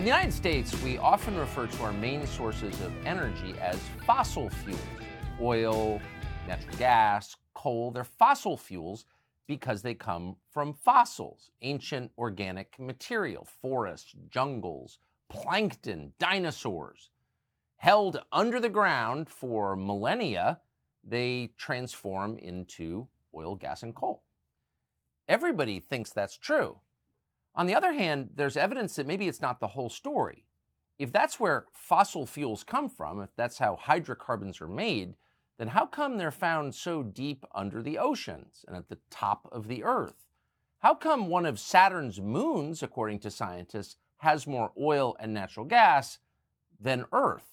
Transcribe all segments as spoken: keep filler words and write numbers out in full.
In the United States, we often refer to our main sources of energy as fossil fuels. Oil, natural gas, coal, they're fossil fuels because they come from fossils, ancient organic material, forests, jungles, plankton, dinosaurs. Held under the ground for millennia, they transform into oil, gas, and coal. Everybody thinks that's true. On the other hand, there's evidence that maybe it's not the whole story. If that's where fossil fuels come from, if that's how hydrocarbons are made, then how come they're found so deep under the oceans and at the top of the Earth? How come one of Saturn's moons, according to scientists, has more oil and natural gas than Earth?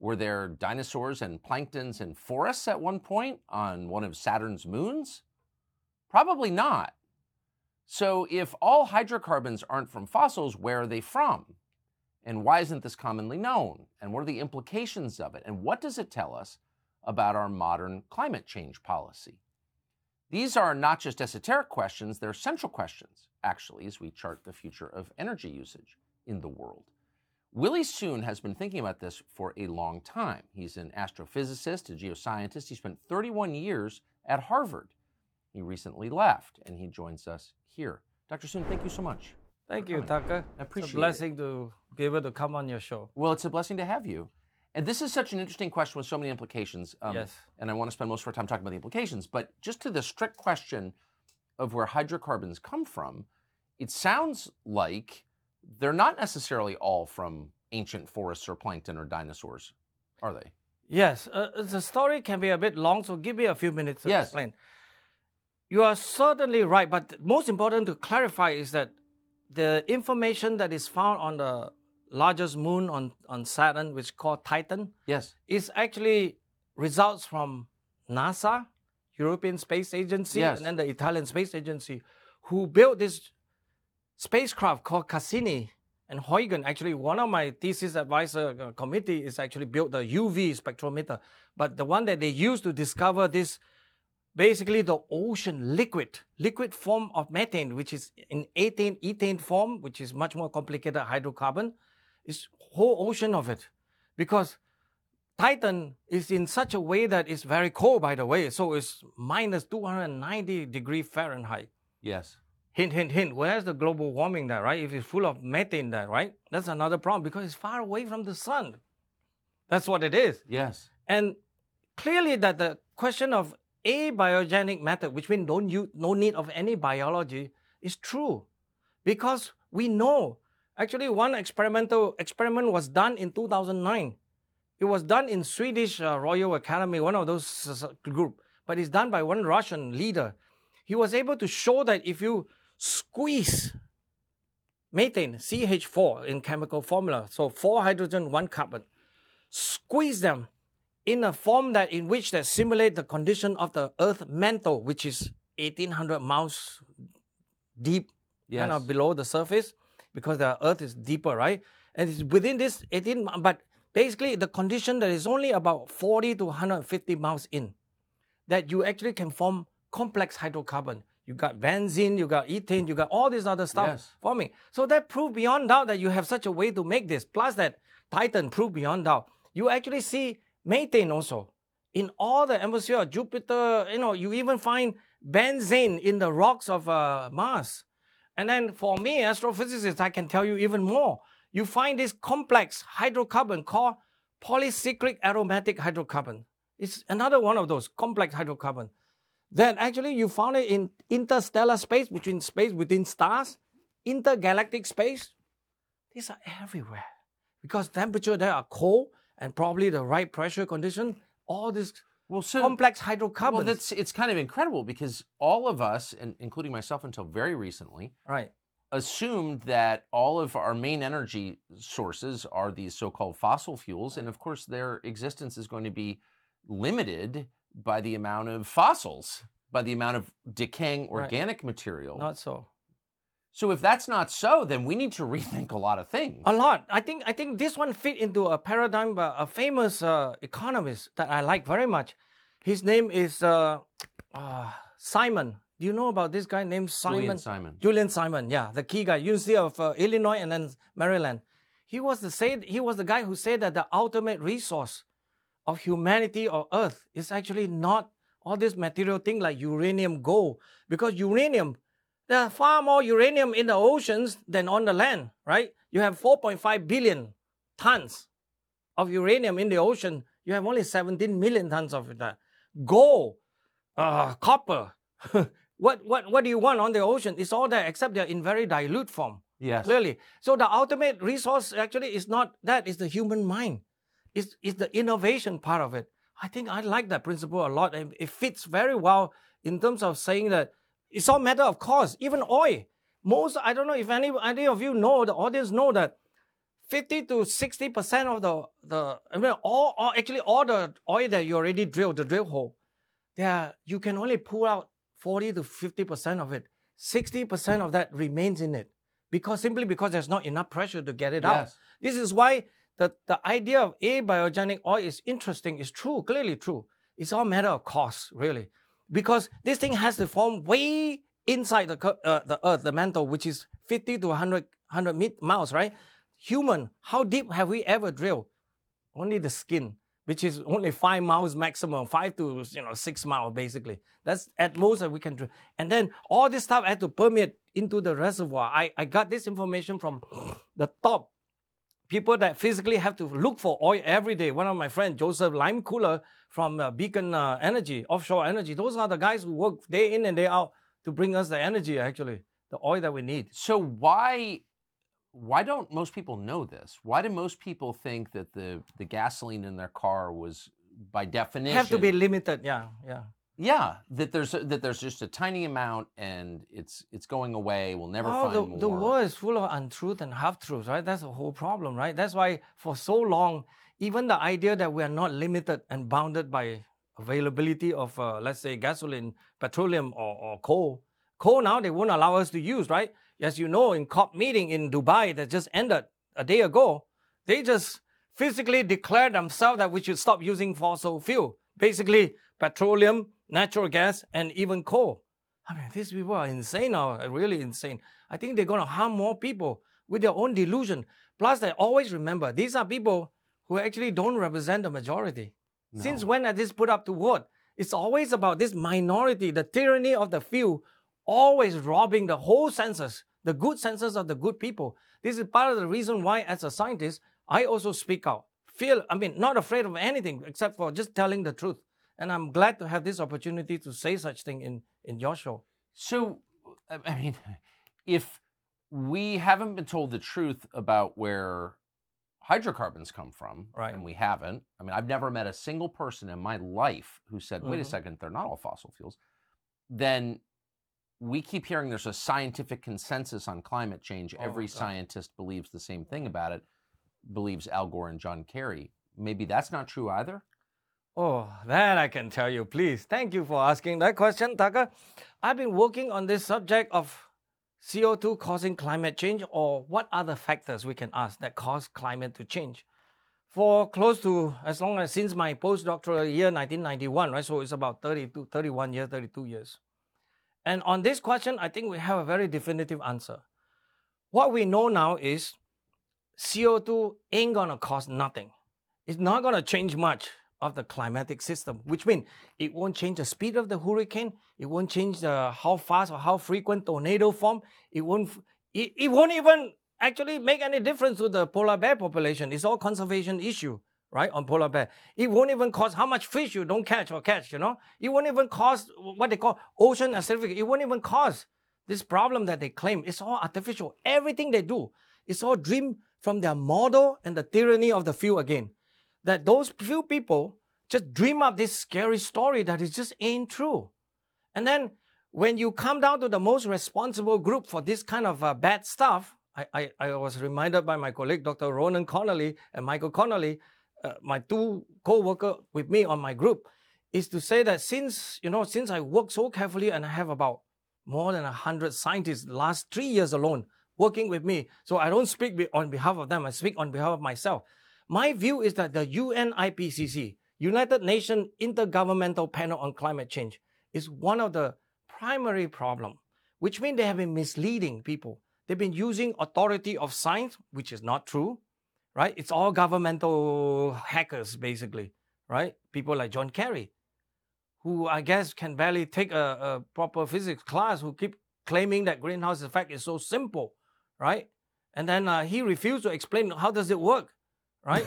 Were there dinosaurs and planktons and forests at one point on one of Saturn's moons? Probably not. So if all hydrocarbons aren't from fossils, where are they from? And why isn't this commonly known? And what are the implications of it? And what does it tell us about our modern climate change policy? These are not just esoteric questions, they're central questions, actually, as we chart the future of energy usage in the world. Willie Soon has been thinking about this for a long time. He's an astrophysicist, a geoscientist. He spent thirty-one years at Harvard. He recently left, and he joins us here. Doctor Soon, thank you so much. Thank you, Taka. I appreciate it. It's a blessing it. to be able to come on your show. Well, it's a blessing to have you. And this is such an interesting question with so many implications. Um, yes. And I want to spend most of our time talking about the implications. But just to the strict question of where hydrocarbons come from, it sounds like they're not necessarily all from ancient forests or plankton or dinosaurs, are they? Yes. Uh, the story can be a bit long, so give me a few minutes to yes. explain. You are certainly right, but most important to clarify is that the information that is found on the largest moon on, on Saturn, which is called Titan, yes. is actually results from NASA, European Space Agency, yes. and then the Italian Space Agency, who built this spacecraft called Cassini and Huygens. Actually, one of my thesis advisor committee is actually built the U V spectrometer, but the one that they used to discover this basically the ocean liquid, liquid form of methane, which is in ethane, ethane form, which is much more complicated hydrocarbon, is whole ocean of it. Because Titan is in such a way that it's very cold, by the way, so it's minus two hundred ninety degrees Fahrenheit. Yes. Hint, hint, hint, where's the global warming there, right? If it's full of methane there, right? That's another problem because it's far away from the sun. That's what it is. Yes. And clearly that the question of abiogenic method, which means don't use, no need of any biology, is true. Because we know, actually one experimental experiment was done in two thousand nine. It was done in Swedish uh, Royal Academy, one of those uh, group, but it's done by one Russian leader. He was able to show that if you squeeze methane, C H four in chemical formula, so four hydrogen, one carbon, squeeze them in a form that in which they simulate the condition of the Earth mantle, which is eighteen hundred miles deep, yes. kind of below the surface, because the Earth is deeper, right? And it's within this eighteen, but basically the condition that is only about forty to one hundred fifty miles in, that you actually can form complex hydrocarbon. You got benzene, you got ethane, you got all this other stuff yes. forming. So that proved beyond doubt that you have such a way to make this. Plus that Titan proved beyond doubt. You actually see methane also. In all the atmosphere of Jupiter, you know, you even find benzene in the rocks of uh, Mars. And then for me, astrophysicist, I can tell you even more. You find this complex hydrocarbon called polycyclic aromatic hydrocarbon. It's another one of those complex hydrocarbon. Then actually you found it in interstellar space, between space within stars, intergalactic space. These are everywhere because temperature there are cold, and probably the right pressure condition, all this well, so, complex hydrocarbons. Well, that's, it's kind of incredible because all of us, and including myself until very recently, right, assumed that all of our main energy sources are these so-called fossil fuels, and of course their existence is going to be limited by the amount of fossils, by the amount of decaying organic right. material. Not so. So if that's not so, then we need to rethink a lot of things. A lot. I think I think this one fit into a paradigm by a famous uh, economist that I like very much. His name is uh, uh, Simon, Do you know about this guy named Simon? Julian Simon. Julian Simon, yeah, the key guy, University of uh, Illinois and then Maryland. He was the said he was the guy who said that the ultimate resource of humanity or Earth is actually not all this material thing like uranium, gold, because uranium, there are far more uranium in the oceans than on the land, right? You have four point five billion tons of uranium in the ocean. You have only seventeen million tons of that. Gold, uh, copper. what what what do you want on the ocean? It's all there, except they're in very dilute form. Yes, clearly. So the ultimate resource actually is not that; it's the human mind. It's it's the innovation part of it. I think I like that principle a lot. It, it fits very well in terms of saying that it's all matter of cost. Even oil. Most I don't know if any any of you know, the audience know that fifty to sixty percent of the the I mean all, all actually all the oil that you already drilled, the drill hole, there you can only pull out forty to fifty percent of it. sixty percent of that remains in it because simply because there's not enough pressure to get it yes. out. This is why the, the idea of abiogenic oil is interesting. It's true, clearly true. It's all a matter of cost, really, because this thing has to form way inside the uh, the earth, the mantle, which is fifty to one hundred miles, right? Human, how deep have we ever drilled? Only the skin, which is only five miles maximum, five to you know six miles basically. That's at most that we can drill. And then all this stuff had to permeate into the reservoir. I, I got this information from the top people that physically have to look for oil every day. One of my friends, Joseph Lime from uh, Beacon uh, Energy, Offshore Energy. Those are the guys who work day in and day out to bring us the energy actually, the oil that we need. So why... Why don't most people know this? Why do most people think that the, the gasoline in their car was, by definition... Have to be limited, yeah, yeah. Yeah, that there's that there's just a tiny amount and it's it's going away, we'll never oh, find the, more. The world is full of untruth and half-truths, right? That's the whole problem, right? That's why for so long, even the idea that we are not limited and bounded by availability of, uh, let's say, gasoline, petroleum, or, or coal. Coal now, they won't allow us to use, right? As you know, in COP meeting in Dubai that just ended a day ago, they just physically declared themselves that we should stop using fossil fuel. Basically, petroleum, natural gas, and even coal. I mean, these people are insane now, really insane. I think they're going to harm more people with their own delusion. Plus, they always remember, these are people who actually don't represent the majority. No. Since when are this put up to vote? It's always about this minority, the tyranny of the few, always robbing the whole census, the good census of the good people. This is part of the reason why, as a scientist, I also speak out. Feel, I mean, not afraid of anything except for just telling the truth. And I'm glad to have this opportunity to say such thing in, in your show. So, I mean, if we haven't been told the truth about where hydrocarbons come from, right. and we haven't, I mean, I've never met a single person in my life who said, wait mm-hmm. a second, they're not all fossil fuels, then... We keep hearing there's a scientific consensus on climate change. Oh, Every scientist believes the same thing about it, believes Al Gore and John Kerry. Maybe that's not true either? Oh, that I can tell you, please. Thank you for asking that question, Taka. I've been working on this subject of C O two causing climate change, or what other factors we can ask that cause climate to change, for close to as long as since my postdoctoral year, nineteen ninety-one, right? So it's about thirty-two, thirty-one years, thirty-two years. And on this question, I think we have a very definitive answer. What we know now is C O two ain't going to cause nothing. It's not going to change much of the climatic system, which means it won't change the speed of the hurricane. It won't change the how fast or how frequent tornado form. It won't, it, it won't even actually make any difference to the polar bear population. It's all conservation issue, right, on polar bear. It won't even cause how much fish you don't catch or catch, you know. It won't even cause what they call ocean acidification. It won't even cause this problem that they claim. It's all artificial. Everything they do, it's all dreamed from their model and the tyranny of the few again. That those few people just dream up this scary story that it just ain't true. And then when you come down to the most responsible group for this kind of uh, bad stuff, I, I, I was reminded by my colleague, Doctor Ronan Connolly and Michael Connolly, Uh, my two co-worker with me on my group, is to say that since, you know, since I work so carefully and I have about more than one hundred scientists the last three years alone working with me, so I don't speak be- on behalf of them, I speak on behalf of myself. My view is that the U N I P C C, United Nations Intergovernmental Panel on Climate Change, is one of the primary problem, which means they have been misleading people. They've been using authority of science, which is not true, right? It's all governmental hackers, basically, right? People like John Kerry, who I guess can barely take a, a proper physics class, who keep claiming that greenhouse effect is so simple, right? And then uh, he refused to explain how does it work, right?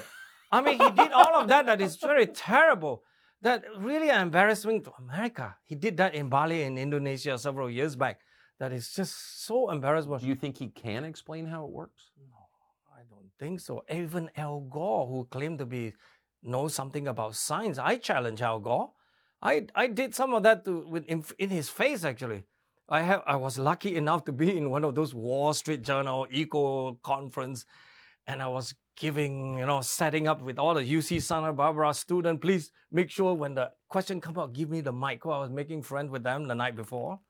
I mean, he did all of that. That is very terrible. That really an embarrassment to America. He did that in Bali in Indonesia several years back. That is just so embarrassing. Do you think he can explain how it works? No, I don't think so. Even Al Gore, who claimed to be know something about science, I challenge Al Gore. I I did some of that to, with in, in his face actually. I have I was lucky enough to be in one of those Wall Street Journal eco conference, and I was giving, you know, setting up with all the U C Santa Barbara students, please make sure when the question comes out, give me the mic. Well, I was making friends with them the night before.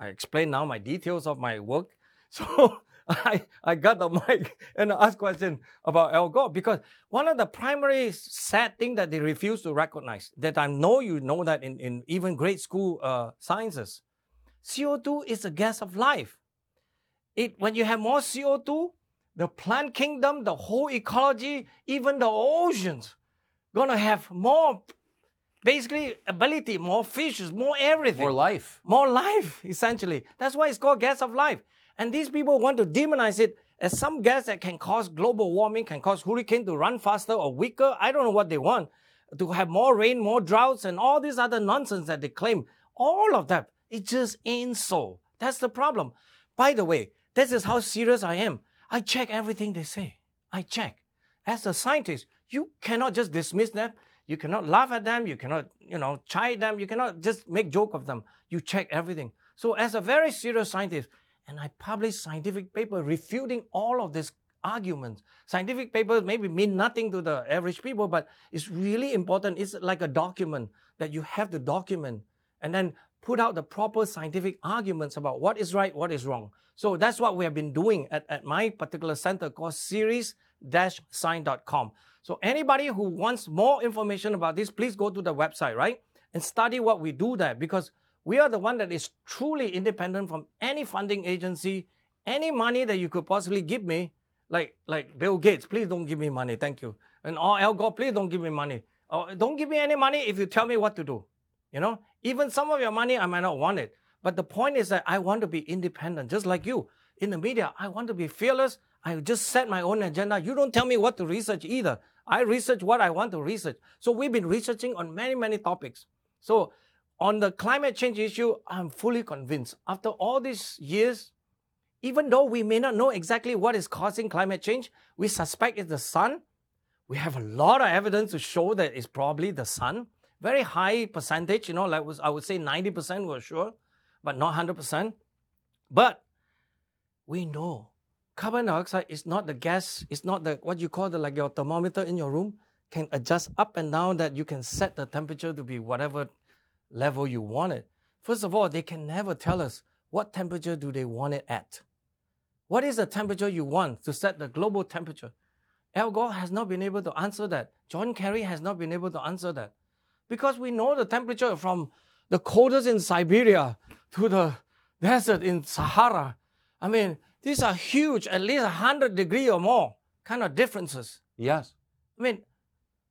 I explained now my details of my work. So I, I got the mic and I asked questions about Al Gore, because one of the primary sad things that they refuse to recognize, that I know you know that in, in even grade school uh, sciences, C O two is a gas of life. It, when you have more C O two, the plant kingdom, the whole ecology, even the oceans, gonna have more, basically, ability, more fishes, more everything. More life. More life, essentially. That's why it's called gas of life. And these people want to demonize it as some gas that can cause global warming, can cause hurricanes to run faster or weaker. I don't know what they want. To have more rain, more droughts, and all this other nonsense that they claim. All of that, it just ain't so. That's the problem. By the way, this is how serious I am. I check everything they say. I check. As a scientist, you cannot just dismiss them. You cannot laugh at them. You cannot, you know, chide them. You cannot just make joke of them. You check everything. So as a very serious scientist, and I publish scientific papers refuting all of these arguments. Scientific papers maybe mean nothing to the average people, but it's really important. It's like a document that you have to document and then put out the proper scientific arguments about what is right, what is wrong. So that's what we have been doing at, at my particular center called series dash science dot com. So anybody who wants more information about this, please go to the website, right? And study what we do there, because we are the one that is truly independent from any funding agency, any money that you could possibly give me, like, like Bill Gates, please don't give me money, thank you. And or Al Gore, please don't give me money. Or don't give me any money if you tell me what to do, you know? Even some of your money, I might not want it. But the point is that I want to be independent, just like you. In the media, I want to be fearless. I just set my own agenda. You don't tell me what to research either. I research what I want to research. So we've been researching on many, many topics. So on the climate change issue, I'm fully convinced. After all these years, even though we may not know exactly what is causing climate change, we suspect it's the sun. We have a lot of evidence to show that it's probably the sun. Very high percentage, you know, like was, I would say ninety percent were sure, but not one hundred percent. But we know carbon dioxide is not the gas, it's not the what you call the like your thermometer in your room can adjust up and down, that you can set the temperature to be whatever level you want it. First of all, they can never tell us what temperature do they want it at. What is the temperature you want to set the global temperature? Al Gore has not been able to answer that. John Kerry has not been able to answer that. Because we know the temperature from the coldest in Siberia to the desert in Sahara. I mean, these are huge, at least one hundred degree or more kind of differences. Yes. I mean,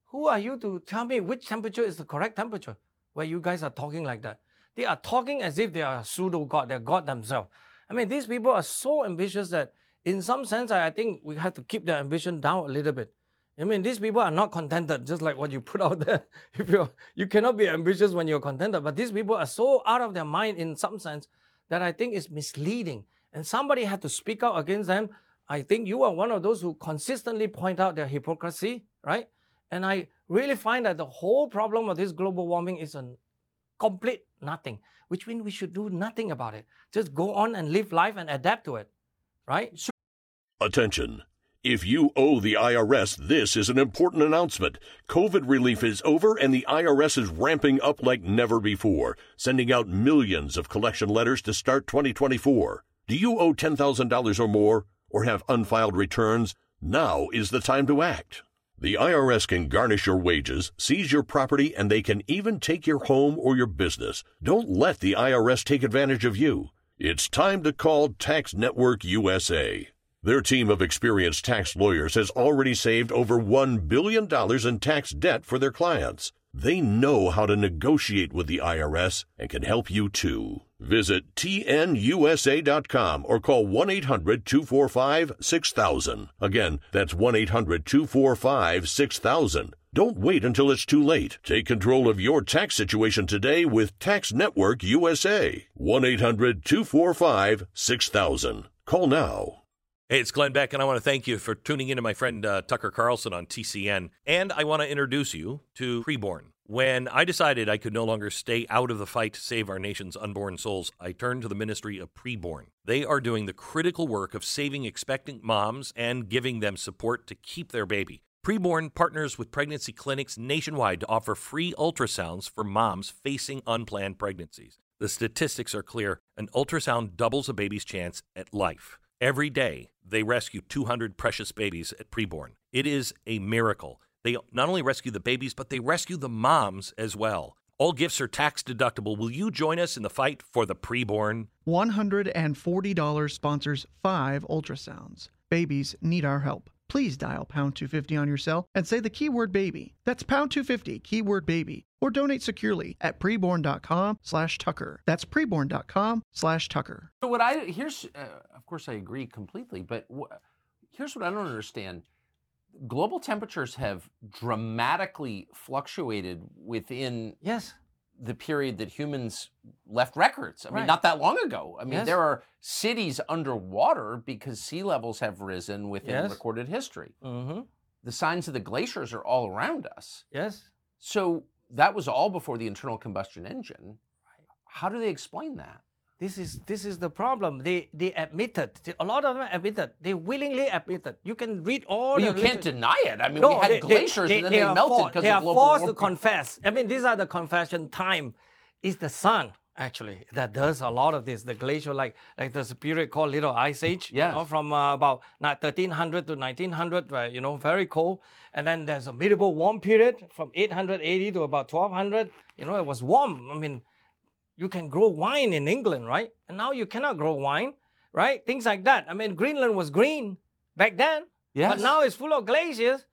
who are you to tell me which temperature is the correct temperature? Where you guys are talking like that. They are talking as if they are pseudo-God, they're God themselves. I mean, these people are so ambitious that in some sense, I think we have to keep their ambition down a little bit. I mean, these people are not contented, just like what you put out there. If you're, you cannot be ambitious when you're contented, but these people are so out of their mind in some sense that I think is misleading. And somebody had to speak out against them. I think you are one of those who consistently point out their hypocrisy, right? And I really find that the whole problem of this global warming is a complete nothing, which means we should do nothing about it. Just go on and live life and adapt to it, right? Attention. If you owe the I R S, this is an important announcement. COVID relief is over and the I R S is ramping up like never before, sending out millions of collection letters to start twenty twenty-four. Do you owe ten thousand dollars or more or have unfiled returns? Now is the time to act. The I R S can garnish your wages, seize your property, and they can even take your home or your business. Don't let the I R S take advantage of you. It's time to call Tax Network U S A. Their team of experienced tax lawyers has already saved over one billion dollars in tax debt for their clients. They know how to negotiate with the I R S and can help you too. Visit T N U S A dot com or call one eight hundred two four five six thousand. Again, that's one eight hundred two four five six thousand. Don't wait until it's too late. Take control of your tax situation today with Tax Network U S A. one eight hundred two four five six thousand. Call now. Hey, it's Glenn Beck, and I want to thank you for tuning in to my friend uh, Tucker Carlson on T C N. And I want to introduce you to Preborn. When I decided I could no longer stay out of the fight to save our nation's unborn souls, I turned to the ministry of Preborn. They are doing the critical work of saving expectant moms and giving them support to keep their baby. Preborn partners with pregnancy clinics nationwide to offer free ultrasounds for moms facing unplanned pregnancies. The statistics are clear. An ultrasound doubles a baby's chance at life. Every day, they rescue two hundred precious babies at Preborn. It is a miracle. They not only rescue the babies, but they rescue the moms as well. All gifts are tax deductible. Will you join us in the fight for the Preborn? one hundred forty dollars sponsors five ultrasounds. Babies need our help. Please dial pound two fifty on your cell and say the keyword baby. That's pound two fifty, keyword baby. Or donate securely at preborn.com slash Tucker. That's preborn.com slash Tucker. So what I, here's, uh, of course I agree completely, but w- here's what I don't understand. Global temperatures have dramatically fluctuated within yes. the period that humans left records. I mean, right. not that long ago. I mean, yes. there are cities underwater because sea levels have risen within yes. recorded history. Mm-hmm. The signs of the glaciers are all around us. Yes. So that was all before the internal combustion engine. How do they explain that? This is this is the problem. They they admitted. A lot of them admitted. They willingly admitted. You can read all. Well, the you can't literature. deny it. I mean, no, we had they, glaciers they, and then they, they, they melted because of global warming. They are forced to confess. I mean, these are the confession time. It's the sun actually that does a lot of this. The glacier, like like the period called Little Ice Age, yes. you know, from uh, about thirteen hundred to nineteen hundred, right? You know, very cold. And then there's a medieval warm period from eight hundred eighty to about twelve hundred. You know, it was warm. I mean. You can grow wine in England, right? And now you cannot grow wine, right? Things like that. I mean, Greenland was green back then, yes. but now it's full of glaciers.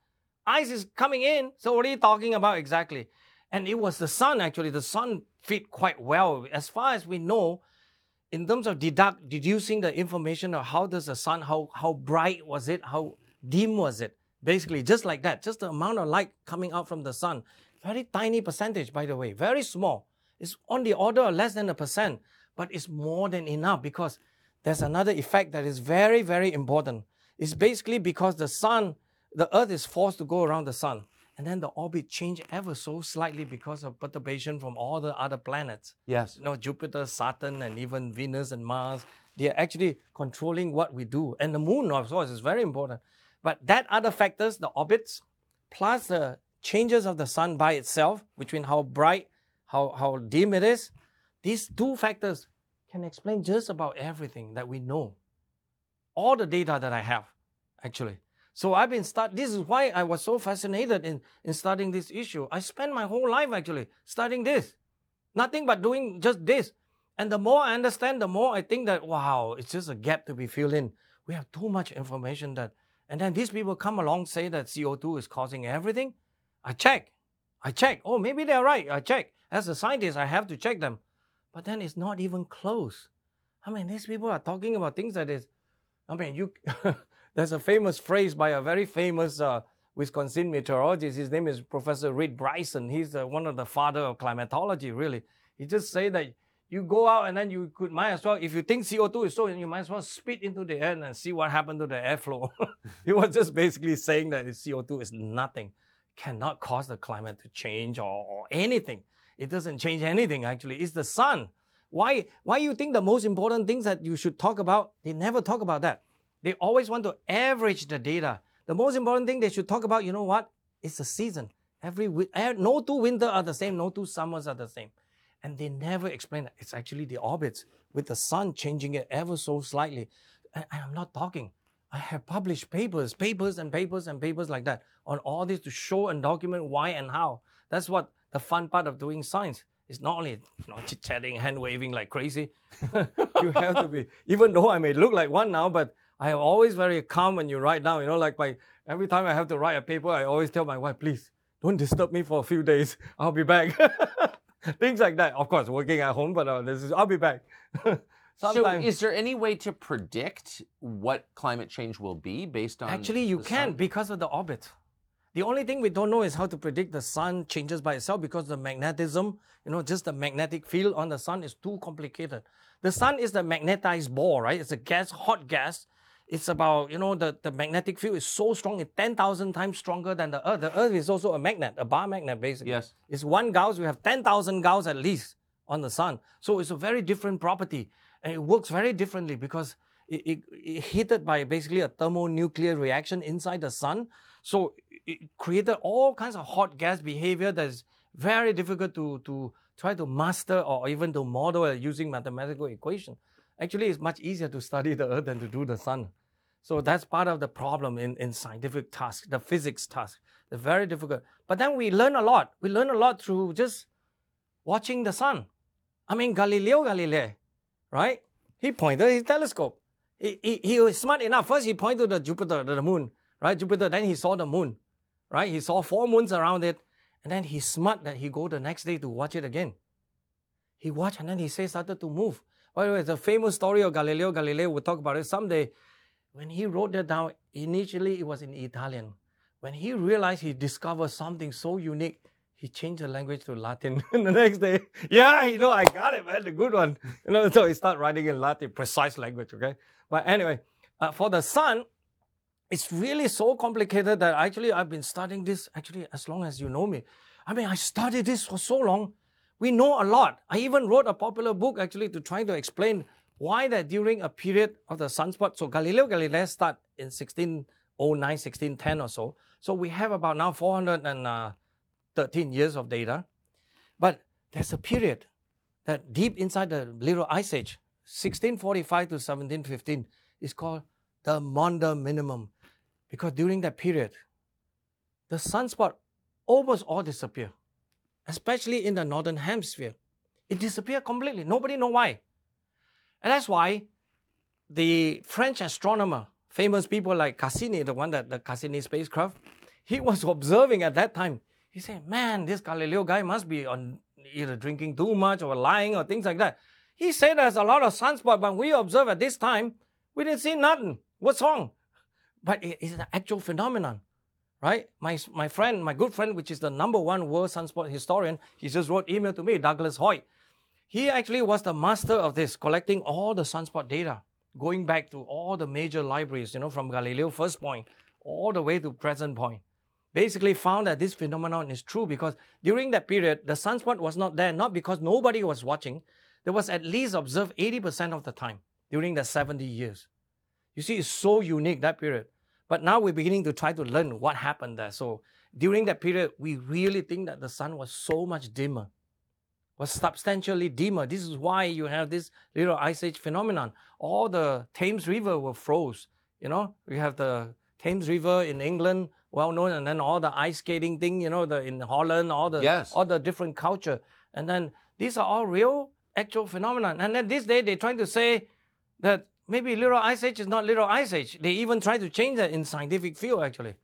Ice is coming in. So what are you talking about exactly? And it was the sun, actually. The sun fit quite well. As far as we know, in terms of deduct, deducing the information of how does the sun, how, how bright was it, how dim was it? Basically, just like that. Just the amount of light coming out from the sun. Very tiny percentage, by the way. Very small. It's on the order of less than a percent, but it's more than enough because there's another effect that is very, very important. It's basically because the sun, the Earth is forced to go around the sun, and then the orbit changed ever so slightly because of perturbation from all the other planets. Yes. You know, Jupiter, Saturn, and even Venus and Mars, they are actually controlling what we do. And the moon, of course, is very important. But that other factors, the orbits, plus the changes of the sun by itself, between how bright, How, how dim it is, these two factors can explain just about everything that we know. All the data that I have, actually. So I've been start. This is why I was so fascinated in, in studying this issue. I spent my whole life, actually, studying this. Nothing but doing just this. And the more I understand, the more I think that, wow, it's just a gap to be filled in. We have too much information that... And then these people come along, say that C O two is causing everything. I check. I check. Oh, maybe they're right. I check. As a scientist, I have to check them. But then it's not even close. I mean, these people are talking about things that is... I mean, you. There's a famous phrase by a very famous uh, Wisconsin meteorologist. His name is Professor Reed Bryson. He's uh, one of the father of climatology, really. He just say that you go out and then you could might as well... If you think C O two is so, you might as well spit into the air and see what happened to the airflow. He was just basically saying that C O two is nothing. Cannot cause the climate to change or, or anything. It doesn't change anything, actually. It's the sun. Why why you think the most important things that you should talk about, they never talk about that. They always want to average the data. The most important thing they should talk about, you know what? It's the season. Every No two winters are the same. No two summers are the same. And they never explain that. It's actually the orbits with the sun changing it ever so slightly. And I'm not talking. I have published papers, papers and papers and papers like that on all this to show and document why and how. That's what the fun part of doing science. It's not only, you know, chit-chatting, hand-waving like crazy. You have to be, even though I may look like one now, but I am always very calm when you write down. You know, like my, every time I have to write a paper, I always tell my wife, please, don't disturb me for a few days. I'll be back. Things like that. Of course, working at home, but uh, this is, I'll be back. Sometimes. So is there any way to predict what climate change will be based on... Actually, you can sun? Because of the orbit. The only thing we don't know is how to predict the sun changes by itself because the magnetism, you know, just the magnetic field on the sun is too complicated. The sun is the magnetized ball, right? It's a gas, hot gas. It's about, you know, the, the magnetic field is so strong, it's ten thousand times stronger than the Earth. The Earth is also a magnet, a bar magnet, basically. Yes. It's one Gauss, we have ten thousand Gauss at least on the sun. So it's a very different property. And it works very differently because it, it, it heated by basically a thermonuclear reaction inside the sun. So it created all kinds of hot gas behavior that is very difficult to, to try to master or even to model using mathematical equation. Actually, it's much easier to study the Earth than to do the sun. So that's part of the problem in, in scientific tasks, the physics task. They're very difficult. But then we learn a lot. We learn a lot through just watching the sun. I mean, Galileo Galilei, right? He pointed his telescope. He, he, he was smart enough. First, he pointed to Jupiter, to the moon, right? Jupiter, then he saw the moon, right? He saw four moons around it. And then he's smart that he go the next day to watch it again. He watched and then he said started to move. By the way, the famous story of Galileo Galilei, we'll talk about it someday. When he wrote that down, initially it was in Italian. When he realized he discovered something so unique, he changed the language to Latin. And the next day, yeah, you know, I got it, man, the good one. You know, so he started writing in Latin, precise language, okay? But anyway, uh, for the sun, it's really so complicated that actually I've been studying this actually as long as you know me. I mean, I studied this for so long. We know a lot. I even wrote a popular book actually to try to explain why that during a period of the sunspot, so Galileo Galilei started in sixteen oh nine, sixteen ten or so. So we have about now four hundred thirteen years of data. But there's a period that deep inside the Little Ice Age, sixteen forty-five to seventeen fifteen, is called the Maunder Minimum. Because during that period, the sunspot almost all disappear, especially in the northern hemisphere. It disappeared completely. Nobody knows why. And that's why the French astronomer, famous people like Cassini, the one that the Cassini spacecraft, he was observing at that time. He said, man, this Galileo guy must be on either drinking too much or lying or things like that. He said there's a lot of sunspots, but we observe at this time, we didn't see nothing. What's wrong? But it is an actual phenomenon, right? My, my friend, my good friend, which is the number one world sunspot historian, he just wrote email to me, Douglas Hoyt. He actually was the master of this, collecting all the sunspot data, going back to all the major libraries, you know, from Galileo first point, all the way to present point. Basically found that this phenomenon is true because during that period, the sunspot was not there, not because nobody was watching. There was at least observed eighty percent of the time during the seventy years. You see, it's so unique, that period. But now we're beginning to try to learn what happened there. So during that period, we really think that the sun was so much dimmer. Was substantially dimmer. This is why you have this Little Ice Age phenomenon. All the Thames River were froze. You know, we have the Thames River in England, well known, and then all the ice skating thing, you know, the in Holland, all the yes. all the different culture. And then these are all real, actual phenomena. And then this day, they're trying to say that maybe Little Ice Age is not Little Ice Age. They even try to change that in scientific field, actually.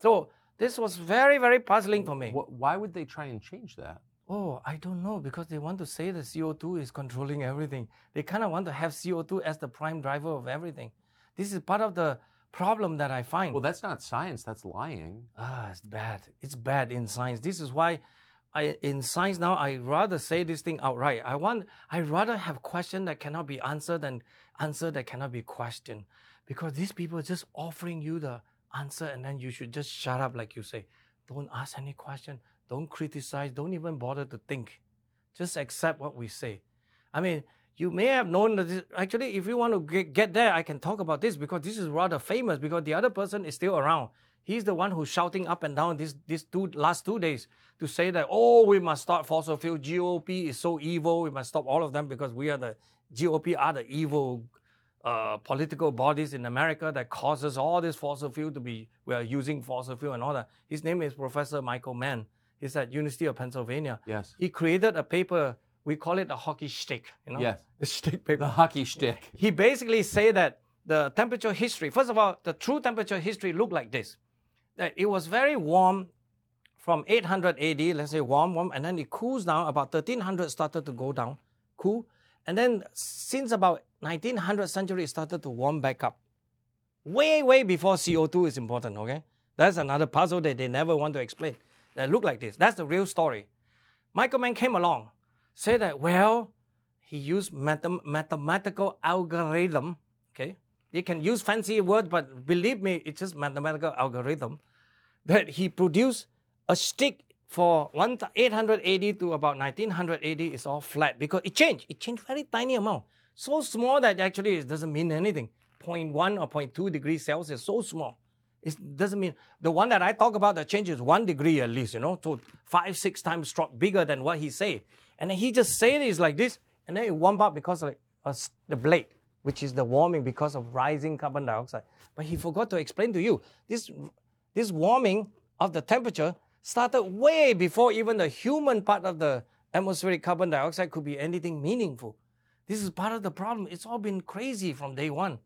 So this was very, very puzzling for me. Why would they try and change that? Oh, I don't know, because they want to say that C O two is controlling everything. They kind of want to have C O two as the prime driver of everything. This is part of the problem that I find. Well, that's not science, that's lying. Ah, it's bad. It's bad in science. This is why I, in science now, I rather say this thing outright. I want, I rather have question that cannot be answered than answer that cannot be questioned. Because these people are just offering you the answer and then you should just shut up, like you say. Don't ask any question. Don't criticize, don't even bother to think. Just accept what we say. I mean, you may have known that this, actually, if you want to get there, I can talk about this because this is rather famous because the other person is still around. He's the one who's shouting up and down these this two, last two days to say that, oh, we must stop fossil fuel. G O P is so evil. We must stop all of them because we are the, G O P are the evil uh, political bodies in America that causes all this fossil fuel to be, we are using fossil fuel and all that. His name is Professor Michael Mann. He's at University of Pennsylvania. Yes. He created a paper, we call it the hockey stick. You know? Yes. The stick paper. The hockey stick. He basically said that the temperature history, first of all, the true temperature history looked like this. That it was very warm from eight hundred A D, let's say warm, warm, and then it cools down. About thirteen hundred started to go down, cool. And then since about nineteenth century, it started to warm back up. Way, way before C O two is important, okay? That's another puzzle that they never want to explain. That look like this. That's the real story. Michael Mann came along, said that, well, he used math- mathematical algorithm, okay? You can use fancy words, but believe me, it's just mathematical algorithm, that he produced a stick for eight hundred A D to about nineteen hundred A D is all flat because it changed. It changed very tiny amount. So small that actually it doesn't mean anything. zero point one or zero point two degrees Celsius, so small. It doesn't mean, the one that I talk about, the change is one degree at least, you know, so five, six times bigger than what he said. And then he just said it's like this, and then it warmed up because of a, the blade, which is the warming because of rising carbon dioxide. But he forgot to explain to you, this, this warming of the temperature started way before even the human part of the atmospheric carbon dioxide could be anything meaningful. This is part of the problem. It's all been crazy from day one.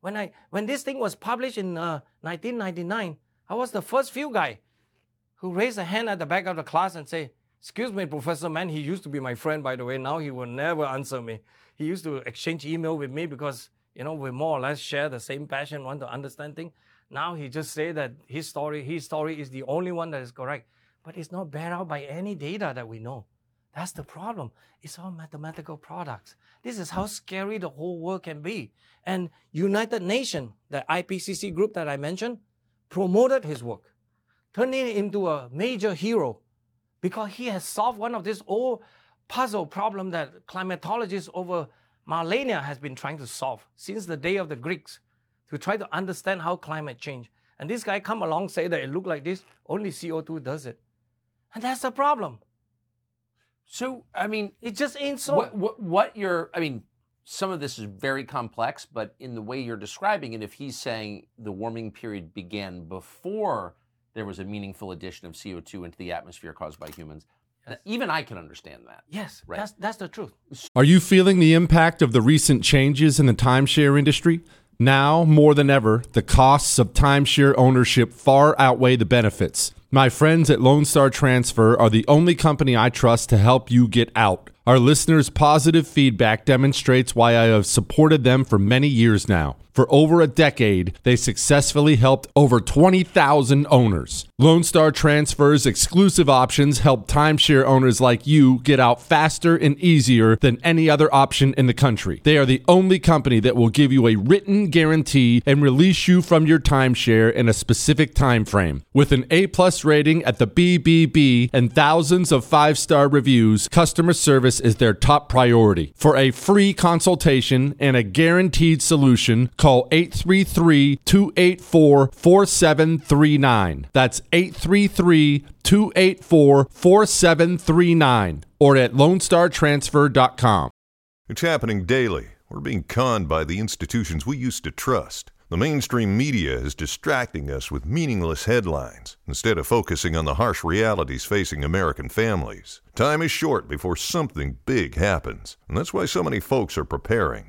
When I when this thing was published in uh, nineteen ninety-nine, I was the first few guy who raised a hand at the back of the class and say, excuse me, Professor Mann, he used to be my friend, by the way. Now he will never answer me. He used to exchange email with me because, you know, we more or less share the same passion, want to understand things. Now he just say that his story, his story is the only one that is correct. But it's not borne out by any data that we know. That's the problem. It's all mathematical products. This is how scary the whole world can be. And United Nations, the I P C C group that I mentioned, promoted his work, turned him into a major hero because he has solved one of these old puzzle problem that climatologists over millennia has been trying to solve since the day of the Greeks to try to understand how climate change. And this guy come along, say that it looked like this, only C O two does it. And that's the problem. So, I mean, it just ain't so. What, what, what you're, I mean, some of this is very complex, but in the way you're describing it, if he's saying the warming period began before there was a meaningful addition of C O two into the atmosphere caused by humans, yes. Even I can understand that. Yes, right? that's, that's the truth. Are you feeling the impact of the recent changes in the timeshare industry? Now, more than ever, the costs of timeshare ownership far outweigh the benefits. My friends at Lone Star Transfer are the only company I trust to help you get out. Our listeners' positive feedback demonstrates why I have supported them for many years now. For over a decade, they successfully helped over twenty thousand owners. Lone Star Transfer's exclusive options help timeshare owners like you get out faster and easier than any other option in the country. They are the only company that will give you a written guarantee and release you from your timeshare in a specific time frame. With an A-plus rating at the B B B and thousands of five-star reviews, customer service is their top priority. For a free consultation and a guaranteed solution, call eight three three, two eight four, four seven three nine. That's eight three three, two eight four, four seven three nine or at lone star transfer dot com. It's happening daily. We're being conned by the institutions we used to trust. The mainstream media is distracting us with meaningless headlines instead of focusing on the harsh realities facing American families. Time is short before something big happens, and that's why so many folks are preparing.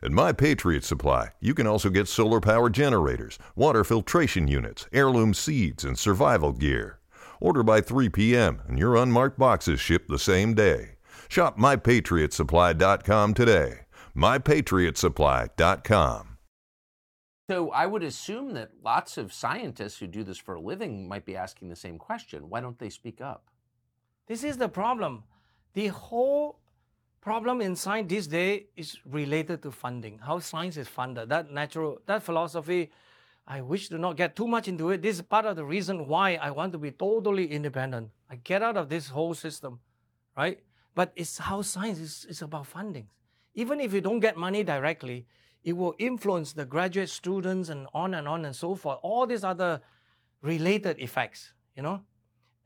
At My Patriot Supply, you can also get solar power generators, water filtration units, heirloom seeds, and survival gear. Order by three p.m., and your unmarked boxes ship the same day. Shop my patriot supply dot com today. my patriot supply dot com. So I would assume that lots of scientists who do this for a living might be asking the same question. Why don't they speak up? This is the problem. The whole problem in science these days is related to funding, how science is funded. That natural, that philosophy, I wish to not get too much into it. This is part of the reason why I want to be totally independent. I get out of this whole system, right? But it's how science is, it's about funding. Even if you don't get money directly, it will influence the graduate students and on and on and so forth, all these other related effects, you know?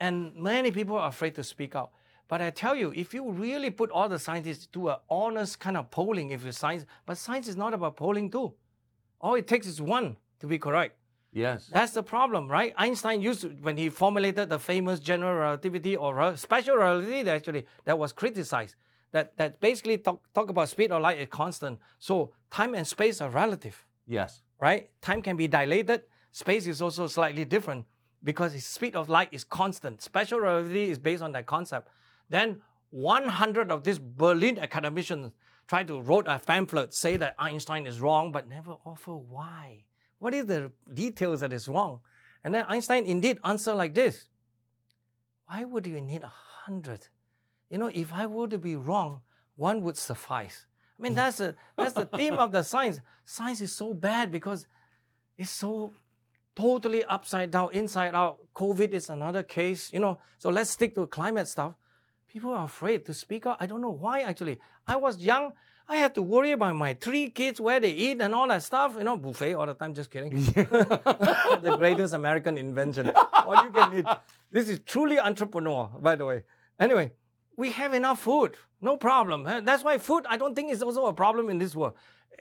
And many people are afraid to speak out. But I tell you, if you really put all the scientists to an honest kind of polling, if you science, but science is not about polling too. All it takes is one to be correct. Yes. That's the problem, right? Einstein used to, when he formulated the famous general relativity or special relativity, actually, that was criticized. That that basically talk, talk about speed of light is constant. So time and space are relative. Yes. Right? Time can be dilated. Space is also slightly different because the speed of light is constant. Special relativity is based on that concept. Then one hundred of these Berlin academicians tried to wrote a pamphlet, say that Einstein is wrong, but never offer why. What is the details that is wrong? And then Einstein indeed answered like this. Why would you need one hundred? You know, if I were to be wrong, one would suffice. I mean, that's, a, that's the theme of the science. Science is so bad because it's so totally upside down, inside out. COVID is another case, you know. So let's stick to climate stuff. People are afraid to speak out. I don't know why, actually. I was young. I had to worry about my three kids, where they eat and all that stuff. You know, buffet all the time, just kidding. The greatest American invention. All you can eat. This is truly entrepreneur, by the way. Anyway. We have enough food, no problem. That's why food, I don't think is also a problem in this world.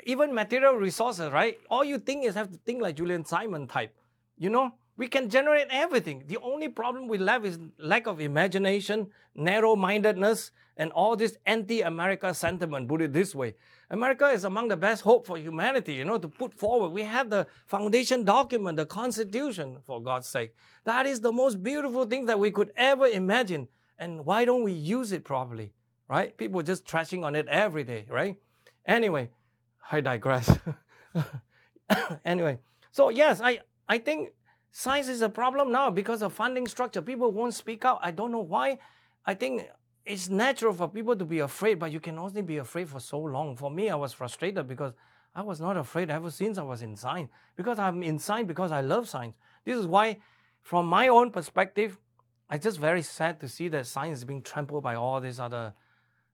Even material resources, right? All you think is have to think like Julian Simon type. You know, we can generate everything. The only problem we have is lack of imagination, narrow-mindedness, and all this anti-America sentiment, put it this way. America is among the best hope for humanity, you know, to put forward. We have the foundation document, the Constitution, for God's sake. That is the most beautiful thing that we could ever imagine. And why don't we use it properly, right? People just trashing on it every day, right? Anyway, I digress. Anyway, so yes, I, I think science is a problem now because of funding structure. People won't speak out. I don't know why. I think it's natural for people to be afraid, but you can only be afraid for so long. For me, I was frustrated because I was not afraid ever since I was in science. Because I'm in science because I love science. This is why, from my own perspective, it's just very sad to see that science is being trampled by all these other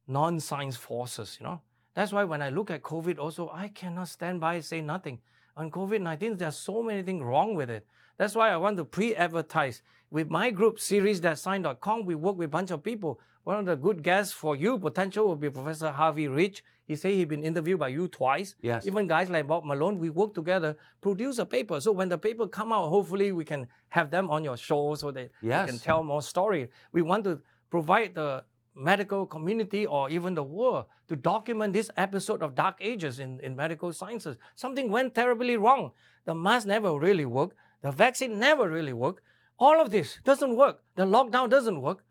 non-science forces, you know. That's why when I look at COVID also, I cannot stand by and say nothing. On COVID nineteen, there are so many things wrong with it. That's why I want to pre-advertise. With my group, series dot sign dot com, we work with a bunch of people. One of the good guests for you, potential, will be Professor Harvey Rich. He said he'd been interviewed by you twice. Yes. Even guys like Bob Malone, we work together, produce a paper. So when the paper come out, hopefully we can have them on your show so that yes. they can tell more story. We want to provide the medical community or even the world to document this episode of Dark Ages in, in medical sciences. Something went terribly wrong. The mask never really worked. The vaccine never really worked. All of this doesn't work. The lockdown doesn't work.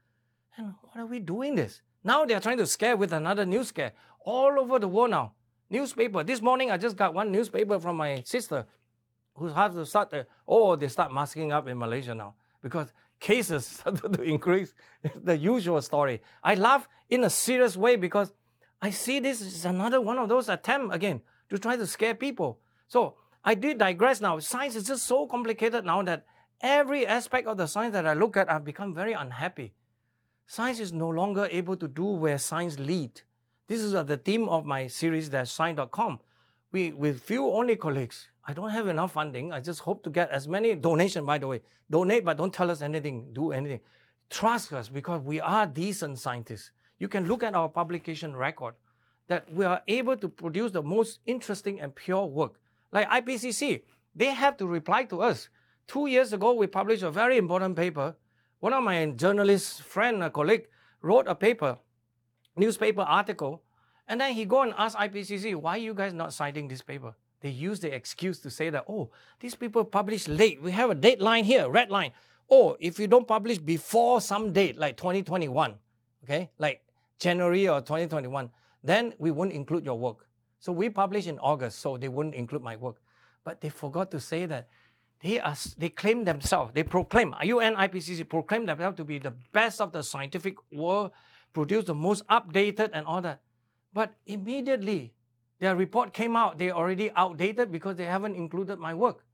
And what are we doing this? Now they're trying to scare with another news scare all over the world now. Newspaper. This morning I just got one newspaper from my sister who has to start, the, oh, they start masking up in Malaysia now because cases started to increase. It's the usual story. I laugh in a serious way because I see this is another one of those attempts again to try to scare people. So I did digress now. Science is just so complicated now that every aspect of the science that I look at, I've become very unhappy. Science is no longer able to do where science leads. This is the theme of my series, science dot com. We, with few only colleagues, I don't have enough funding. I just hope to get as many donations, by the way. Donate, but don't tell us anything, do anything. Trust us because we are decent scientists. You can look at our publication record that we are able to produce the most interesting and pure work. Like I P C C, they have to reply to us. Two years ago, we published a very important paper. One of my journalist friend, a colleague, wrote a paper, newspaper article, and then he go and asked I P C C, why are you guys not citing this paper? They use the excuse to say that, oh, these people publish late. We have a deadline here, red line. Oh, if you don't publish before some date, like twenty twenty-one, okay, like January or twenty twenty-one, then we won't include your work. So we publish in August, so they wouldn't include my work. But they forgot to say that They, are, they claim themselves, they proclaim, U N I P C C proclaim themselves to be the best of the scientific world, produce the most updated and all that. But immediately, their report came out, they already outdated because they haven't included my work.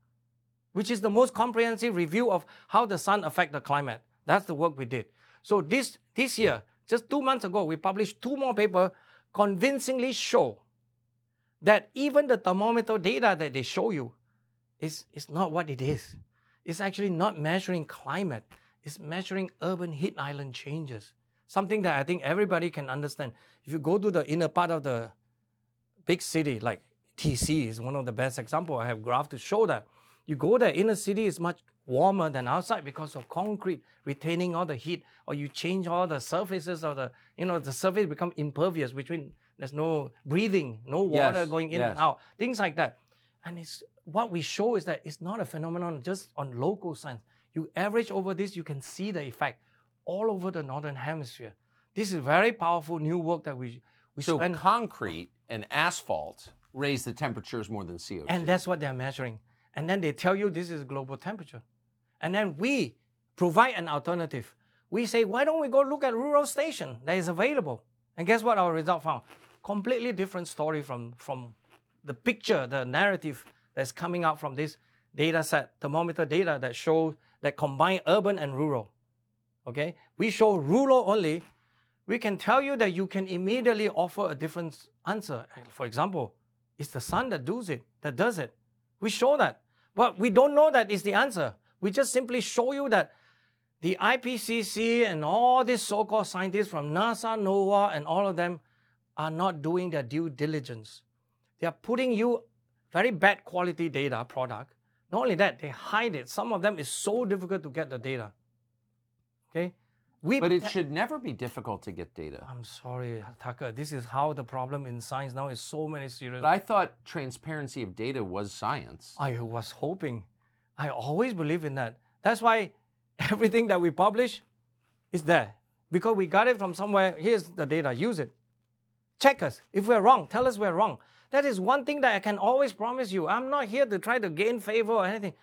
which is the most comprehensive review of how the sun affects the climate. That's the work we did. So this, this year, just two months ago, we published two more papers convincingly show that even the thermometer data that they show you is, is not what it is. It's actually not measuring climate. It's measuring urban heat island changes, something that I think everybody can understand. If you go to the inner part of the big city, like T C is one of the best examples. I have graph to show that. You go there, inner city is much warmer than outside because of concrete retaining all the heat, or you change all the surfaces of the, you know, the surface become impervious, which means there's no breathing, no water yes, going in yes. and out, things like that. And it's what we show is that it's not a phenomenon just on local science. You average over this, you can see the effect all over the Northern Hemisphere. This is very powerful new work that we, we so spend. So concrete and asphalt raise the temperatures more than C O two. And that's what they're measuring. And then they tell you this is global temperature. And then we provide an alternative. We say, why don't we go look at rural station that is available? And guess what our result found? Completely different story from, from the picture, the narrative that's coming out from this data set, thermometer data that shows that combine urban and rural. Okay? We show rural only. We can tell you that you can immediately offer a different answer. For example, it's the sun that does it, that does it. We show that. But we don't know that is the answer. We just simply show you that the I P C C and all these so-called scientists from NASA, NOAA, and all of them are not doing their due diligence. They are putting you very bad quality data product. Not only that, they hide it. Some of them is so difficult to get the data. Okay? We but it should never be difficult to get data. I'm sorry, Tucker. This is how the problem in science now is so many serious. But I thought transparency of data was science. I was hoping. I always believe in that. That's why everything that we publish is there. Because we got it from somewhere. Here's the data. Use it. Check us. If we're wrong, tell us we're wrong. That is one thing that I can always promise you. I'm not here to try to gain favor or anything.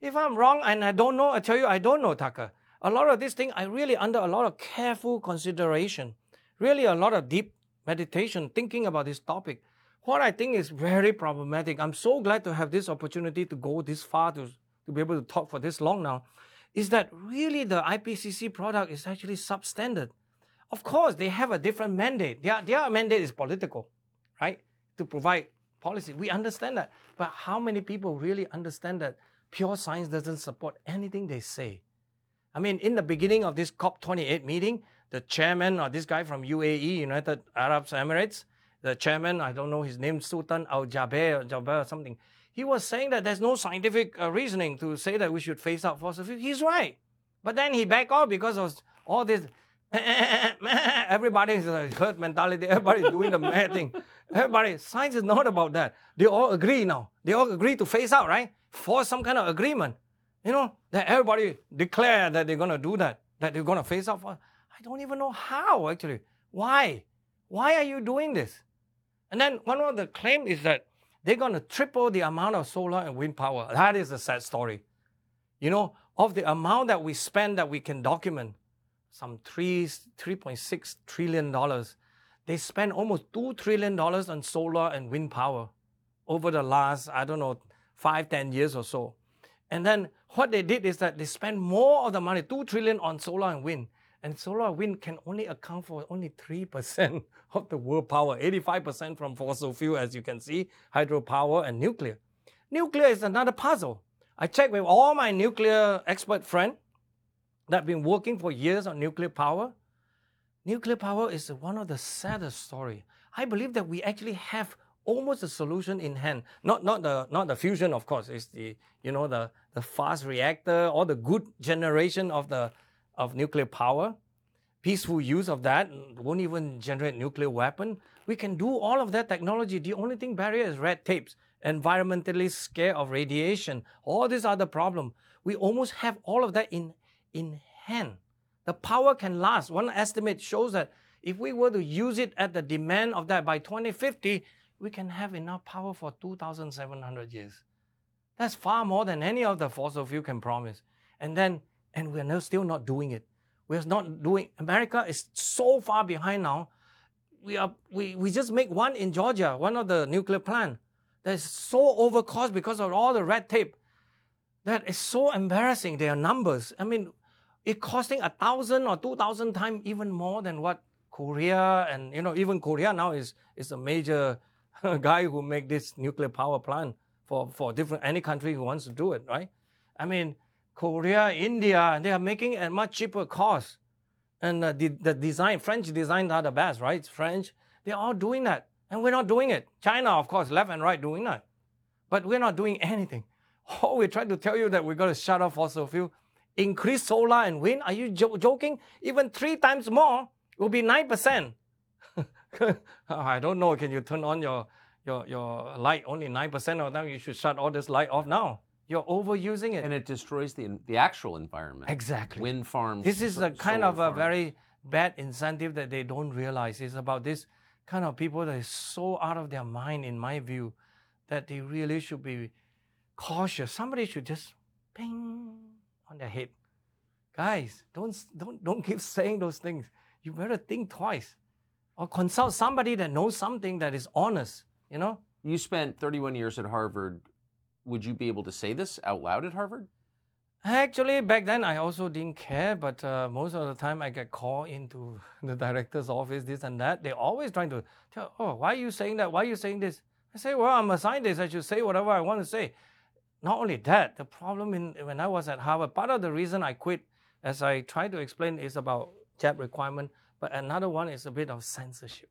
If I'm wrong and I don't know, I tell you I don't know, Tucker. A lot of these things I really under a lot of careful consideration, really a lot of deep meditation, thinking about this topic. What I think is very problematic, I'm so glad to have this opportunity to go this far, to, to be able to talk for this long now, is that really the I P C C product is actually substandard. Of course, they have a different mandate. Their, their mandate is political, right? To provide policy. We understand that. But how many people really understand that pure science doesn't support anything they say? I mean, in the beginning of this COP twenty-eight meeting, the chairman or this guy from U A E, United Arab Emirates, the chairman, I don't know his name, Sultan Al-Jaber or Jaber or something, he was saying that there's no scientific uh, reasoning to say that we should phase out fossil fuel. He's right. But then he backed off because of all this, everybody's uh, herd mentality, everybody's doing the mad thing. Everybody, science is not about that. They all agree now. They all agree to phase out, right? Force some kind of agreement. You know, that everybody declare that they're going to do that, that they're going to face off. I don't even know how, actually. Why? Why are you doing this? And then one of the claims is that they're going to triple the amount of solar and wind power. That is a sad story. You know, of the amount that we spend that we can document, some three, three point six trillion dollars, they spend almost two trillion dollars on solar and wind power over the last, I don't know, five, ten years or so. And then what they did is that they spent more of the money, two trillion dollars on solar and wind. And solar and wind can only account for only three percent of the world power, eighty-five percent from fossil fuel, as you can see, hydropower and nuclear. Nuclear is another puzzle. I checked with all my nuclear expert friends that have been working for years on nuclear power. Nuclear power is one of the saddest stories. I believe that we actually have almost a solution in hand. Not, not, the, not the fusion, of course. It's the, you know, the, the fast reactor or the good generation of, the, of nuclear power. Peaceful use of that won't even generate nuclear weapon. We can do all of that technology. The only thing barrier is red tapes, environmentally scared of radiation. All these are the problem. We almost have all of that in, in hand. The power can last. One estimate shows that if we were to use it at the demand of that by twenty fifty, we can have enough power for two thousand seven hundred years. That's far more than any of the fossil fuel can promise. And then, and we're no, still not doing it. We're not doing, America is so far behind now. We are, we, we just make one in Georgia, one of the nuclear plant. That is so overcost because of all the red tape. That is so embarrassing, their numbers. I mean, it costing a thousand or two thousand times even more than what Korea and, you know, even Korea now is, is a major guy who make this nuclear power plant for, for different, any country who wants to do it, right? I mean, Korea, India, they are making at much cheaper cost. And uh, the, the design, French designs are the best, right? It's French, they're all doing that. And we're not doing it. China, of course, left and right doing that. But we're not doing anything. Oh, we tried to tell you that we're going to shut off fossil fuel, increase solar and wind. Are you jo- joking? Even three times more will be nine percent. I don't know. Can you turn on your, your, your light only nine percent of the time? You should shut all this light off now. You're overusing it. And it destroys the, the actual environment. Exactly. Wind farms. This is a kind of a very bad incentive that they don't realize. It's about this kind of people that is so out of their mind, in my view, that they really should be cautious. Somebody should just ping on their head. Guys, don't don't don't keep saying those things. You better think twice. Or consult somebody that knows something that is honest, you know? You spent thirty-one years at Harvard. Would you be able to say this out loud at Harvard? Actually, back then I also didn't care, but uh, most of the time I get called into the director's office, this and that. They're always trying to tell, oh, why are you saying that? Why are you saying this? I say, well, I'm a scientist. I should say whatever I want to say. Not only that, the problem in, when I was at Harvard, part of the reason I quit, as I tried to explain, is about J A B requirement, but another one is a bit of censorship.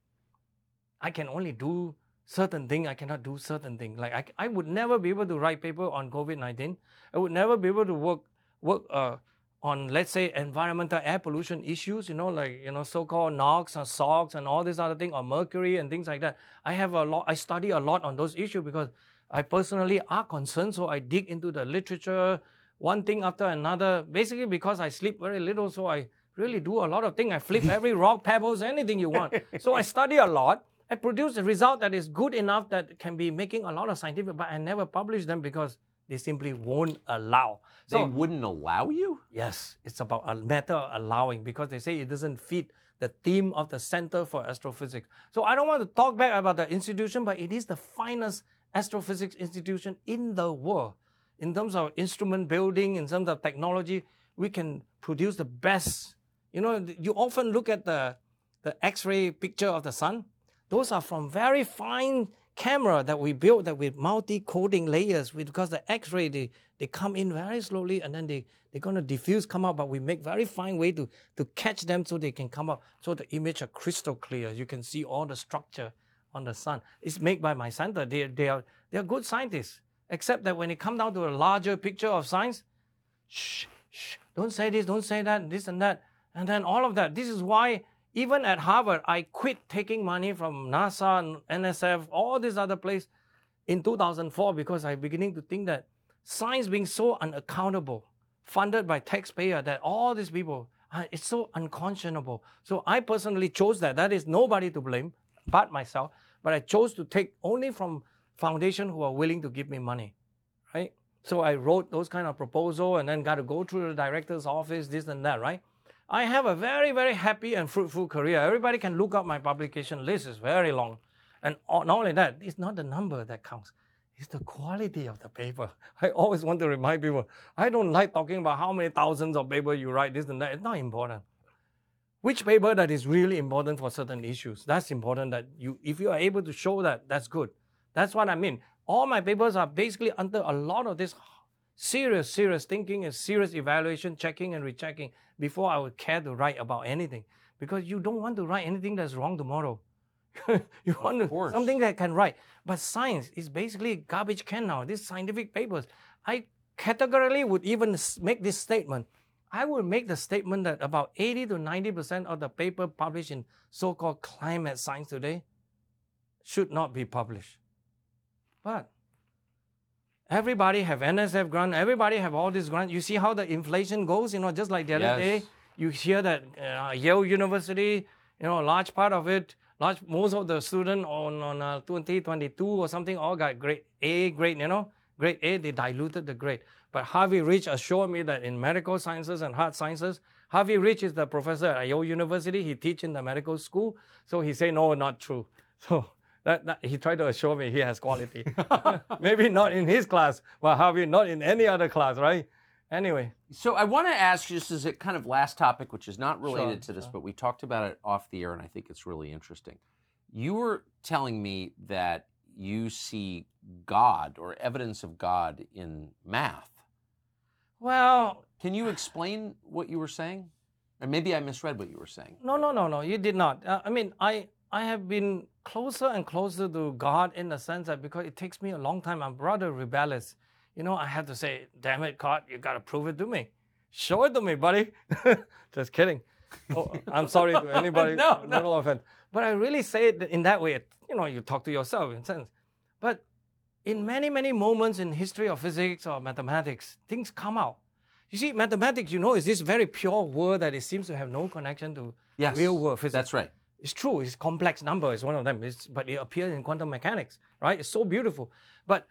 I can only do certain thing, I cannot do certain thing. Like I, I would never be able to write paper on COVID nineteen. I would never be able to work work uh, on, let's say, environmental air pollution issues, you know, like, you know, so-called NOx or SOx and all this other thing, or mercury and things like that. I have a lot, I study a lot on those issues because I personally are concerned, so I dig into the literature, one thing after another, basically because I sleep very little, so I really do a lot of things. I flip every rock, pebbles, anything you want. So I study a lot. I produce a result that is good enough that can be making a lot of scientific, but I never publish them because they simply won't allow. They so, wouldn't allow you? Yes, it's about a matter of allowing because they say it doesn't fit the theme of the Center for Astrophysics. So I don't want to talk back about the institution, but it is the finest astrophysics institution in the world. In terms of instrument building, in terms of technology, we can produce the best. You know, you often look at the, the X-ray picture of the sun. Those are from very fine camera that we built that with multi-coating layers with, because the X-ray, they, they come in very slowly and then they, they're going to diffuse, come out, but we make very fine way to, to catch them so they can come out. So the image are crystal clear. You can see all the structure on the sun. It's made by my center. They, they, are, they are good scientists, except that when it comes down to a larger picture of science, shh, shh, don't say this, don't say that, this and that. And then all of that. This is why even at Harvard, I quit taking money from NASA, N S F, all this other place in two thousand four because I'm beginning to think that science being so unaccountable, funded by taxpayer, that all these people, it's so unconscionable. So I personally chose that. That is nobody to blame but myself. But I chose to take only from foundation who are willing to give me money, right? So I wrote those kind of proposal and then got to go through the director's office, this and that, right? I have a very, very happy and fruitful career. Everybody can look up my publication list. It's very long. And not only that, it's not the number that counts. It's the quality of the paper. I always want to remind people, I don't like talking about how many thousands of papers you write, this and that. It's not important. Which paper that is really important for certain issues? That's important that you, if you are able to show that, that's good. That's what I mean. All my papers are basically under a lot of this serious, serious thinking and serious evaluation, checking and rechecking before I would care to write about anything. Because you don't want to write anything that's wrong tomorrow. You want to, something that can write. But science is basically garbage can now. These scientific papers, I categorically would even make this statement. I would make the statement that about eighty to ninety percent of the paper published in so-called climate science today should not be published. But everybody have N S F grant, everybody have all these grants. You see how the inflation goes, you know, just like the other yes. day, you hear that uh, Yale University, you know, a large part of it, large most of the students on, on uh, twenty twenty-two or something all got grade A, grade, you know, grade A, they diluted the grade. But Harvey Rich assured me that in medical sciences and heart sciences, Harvey Rich is the professor at Yale University, he teaches in the medical school, so he said, no, not true. So That, that, he tried to assure me he has quality. Maybe not in his class, but Harvey, not in any other class, right? Anyway. So I want to ask, just as a kind of last topic, which is not related sure, to this, sure. but we talked about it off the air, and I think it's really interesting. You were telling me that you see God or evidence of God in math. Well... Can you explain what you were saying? Or maybe I misread what you were saying. No, no, no, no, you did not. Uh, I mean, I, I have been closer and closer to God in the sense that because it takes me a long time. I'm rather rebellious. You know, I had to say, damn it, God, you got to prove it to me. Show it to me, buddy. Just kidding. Oh, I'm sorry to anybody. no, no. No offense. But I really say it in that way. You know, you talk to yourself in a sense. But in many, many moments in history of physics or mathematics, things come out. You see, mathematics, you know, is this very pure word that it seems to have no connection to yes, real world physics. That's right. It's true. It's complex number. It's one of them. It's, but it appears in quantum mechanics, right? It's so beautiful. But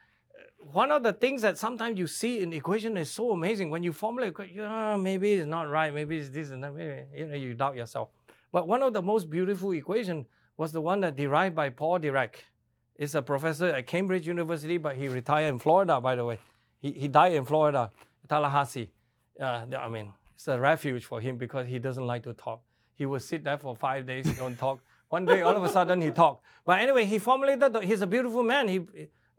one of the things that sometimes you see in equation is so amazing. When you formulate, you know, maybe it's not right. Maybe it's this and that. Maybe, you know, you doubt yourself. But one of the most beautiful equations was the one that derived by Paul Dirac. He's a professor at Cambridge University, but he retired in Florida, by the way. He, he died in Florida, Tallahassee. Uh, I mean, it's a refuge for him because he doesn't like to talk. He would sit there for five days, don't talk. One day, all of a sudden, he talked. But anyway, he formulated, the, he's a beautiful man, he,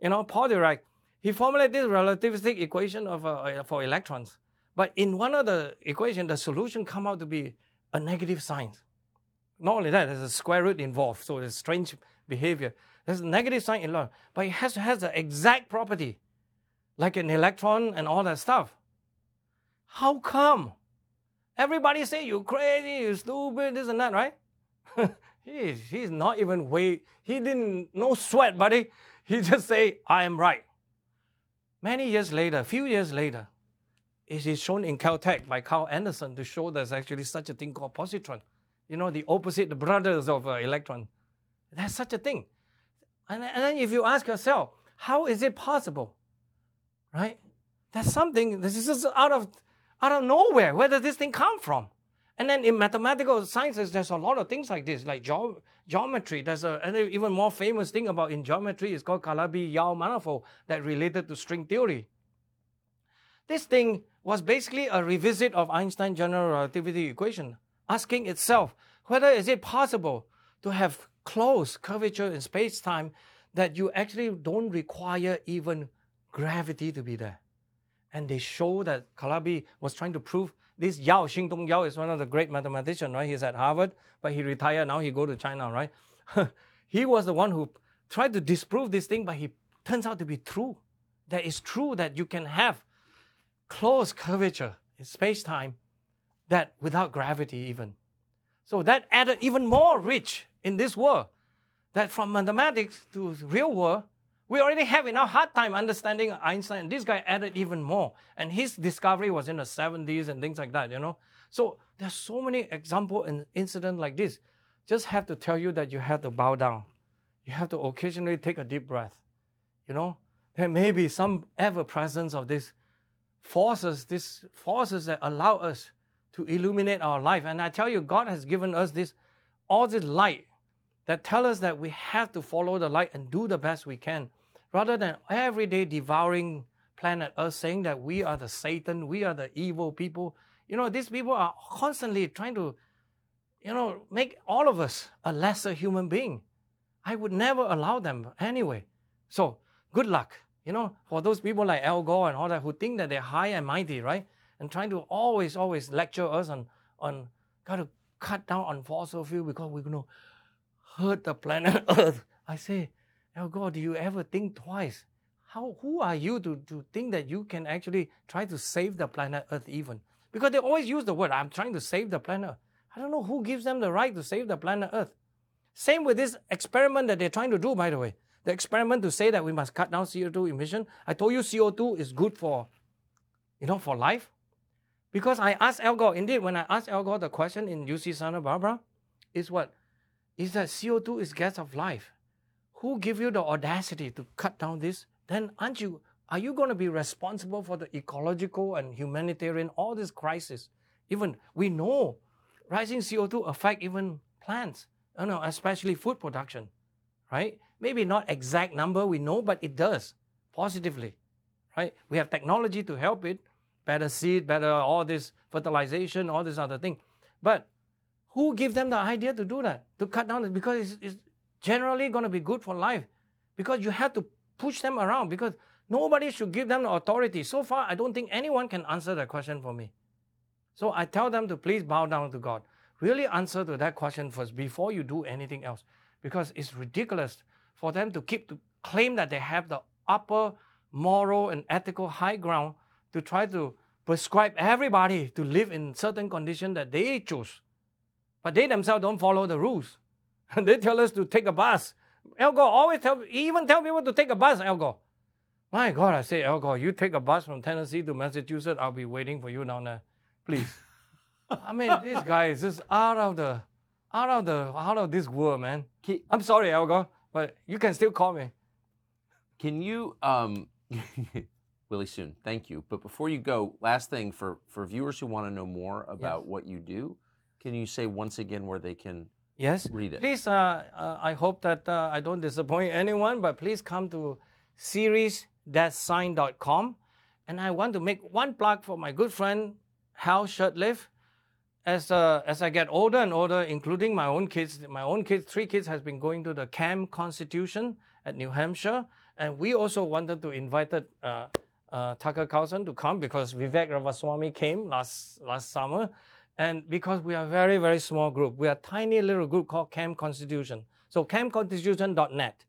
you know, Paul Dirac. He formulated this relativistic equation of uh, for electrons. But in one of the equations, the solution come out to be a negative sign. Not only that, there's a square root involved, so there's strange behavior. There's a negative sign involved, but it has, has the exact property, like an electron and all that stuff. How come? Everybody say you're crazy, you're stupid, this and that, right? he, he's not even way, he didn't, no sweat, buddy. He just say, I am right. Many years later, a few years later, it is shown in Caltech by Carl Anderson to show there's actually such a thing called positron. You know, the opposite, the brothers of uh, electron. There's such a thing. And, and then if you ask yourself, how is it possible? Right? There's something, this is just out of... out of nowhere, where does this thing come from? And then in mathematical sciences, there's a lot of things like this, like ge- geometry. There's a, an even more famous thing about in geometry is called Calabi-Yau manifold that related to string theory. This thing was basically a revisit of Einstein's general relativity equation, asking itself whether is it possible to have closed curvature in space-time that you actually don't require even gravity to be there. And they show that Calabi was trying to prove this Yao, Xing Dong Yao is one of the great mathematicians, right? He's at Harvard, but he retired, now he go to China, right? He was the one who tried to disprove this thing, but he turns out to be true. That it's true that you can have closed curvature in space-time that without gravity even. So that added even more rich in this world, that from mathematics to real world, we already have enough hard time understanding Einstein. This guy added even more. And his discovery was in the seventies and things like that, you know. So there's so many examples and incidents like this. Just have to tell you that you have to bow down. You have to occasionally take a deep breath, you know. There may be some ever-presence of these forces, these forces that allow us to illuminate our life. And I tell you, God has given us this, all this light that tell us that we have to follow the light and do the best we can. Rather than every day devouring planet Earth, saying that we are the Satan, we are the evil people. You know, these people are constantly trying to, you know, make all of us a lesser human being. I would never allow them anyway. So, good luck, you know, for those people like Al Gore and all that who think that they're high and mighty, right? And trying to always, always lecture us on, on got to cut down on fossil fuel because we're going to hurt the planet Earth. I say, Al Gore, do you ever think twice? How, who are you to, to think that you can actually try to save the planet Earth even? Because they always use the word, I'm trying to save the planet. I don't know who gives them the right to save the planet Earth. Same with this experiment that they're trying to do, by the way. The experiment to say that we must cut down C O two emission. I told you C O two is good for, you know, for life. Because I asked Al Gore, indeed, when I asked Al Gore the question in U C Santa Barbara, is what? Is that C O two is gas of life. Who give you the audacity to cut down this? Then aren't you, are you going to be responsible for the ecological and humanitarian, all this crisis? Even we know rising C O two affect even plants, you know, especially food production, right? Maybe not exact number we know, but it does positively, right? We have technology to help it, better seed, better all this fertilization, all this other thing. But who gave them the idea to do that, to cut down? Because it's, it's generally going to be good for life, because you have to push them around, because nobody should give them the authority. So far, I don't think anyone can answer that question for me. So I tell them to please bow down to God. Really answer to that question first before you do anything else, because it's ridiculous for them to keep to claim that they have the upper moral and ethical high ground to try to prescribe everybody to live in certain conditions that they choose. But they themselves don't follow the rules. And they tell us to take a bus. Al Gore always tell, even tell people to take a bus, Al Gore. My God, I say, Al Gore, you take a bus from Tennessee to Massachusetts, I'll be waiting for you down there. Please. I mean, this guy is just out of the, out of the, out of this world, man. Can, I'm sorry, Al Gore, but you can still call me. Can you, um, Willie Soon, thank you. But before you go, last thing for, for viewers who want to know more about yes. what you do, can you say once again where they can yes. read it? Please, uh, uh, I hope that uh, I don't disappoint anyone, but please come to series dash sign dot com. And I want to make one plug for my good friend, Hal Shirtliff. As uh, as I get older and older, including my own kids, my own kids, three kids, has been going to the Camp Constitution at New Hampshire. And we also wanted to invite uh, uh, Tucker Carlson to come, because Vivek Ramaswamy came last last summer. And because we are a very, very small group, we are a tiny little group called Camp Constitution. So camp constitution dot net.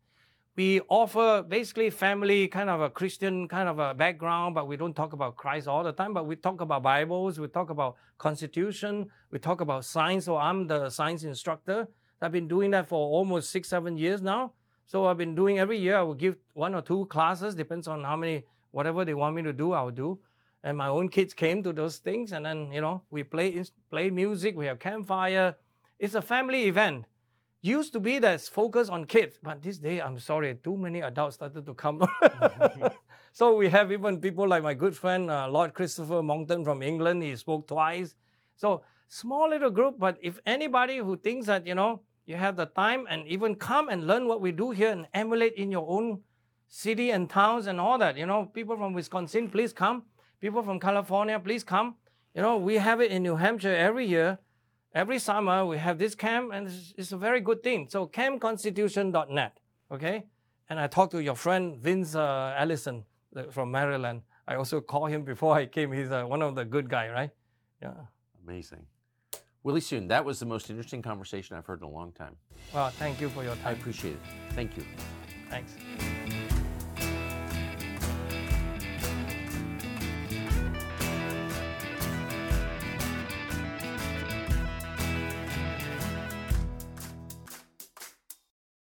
We offer basically family, kind of a Christian kind of a background, but we don't talk about Christ all the time, but we talk about Bibles, we talk about Constitution, we talk about science. So I'm the science instructor. I've been doing that for almost six, seven years now. So I've been doing every year, I will give one or two classes, depends on how many, whatever they want me to do, I will do. And my own kids came to those things, and then, you know, we play play music, we have campfire. It's a family event. Used to be that's focused on kids, but this day, I'm sorry, too many adults started to come. So we have even people like my good friend, uh, Lord Christopher Monckton from England. He spoke twice. So small little group, but if anybody who thinks that, you know, you have the time and even come and learn what we do here and emulate in your own city and towns and all that, you know, people from Wisconsin, please come. People from California, please come. You know, we have it in New Hampshire every year. Every summer, we have this camp, and it's, it's a very good thing. So camp constitution dot net, okay? And I talked to your friend, Vince uh, Allison from Maryland. I also called him before I came. He's uh, one of the good guys, right? Yeah. Amazing. Willie Soon, that was the most interesting conversation I've heard in a long time. Well, thank you for your time. I appreciate it. Thank you. Thanks.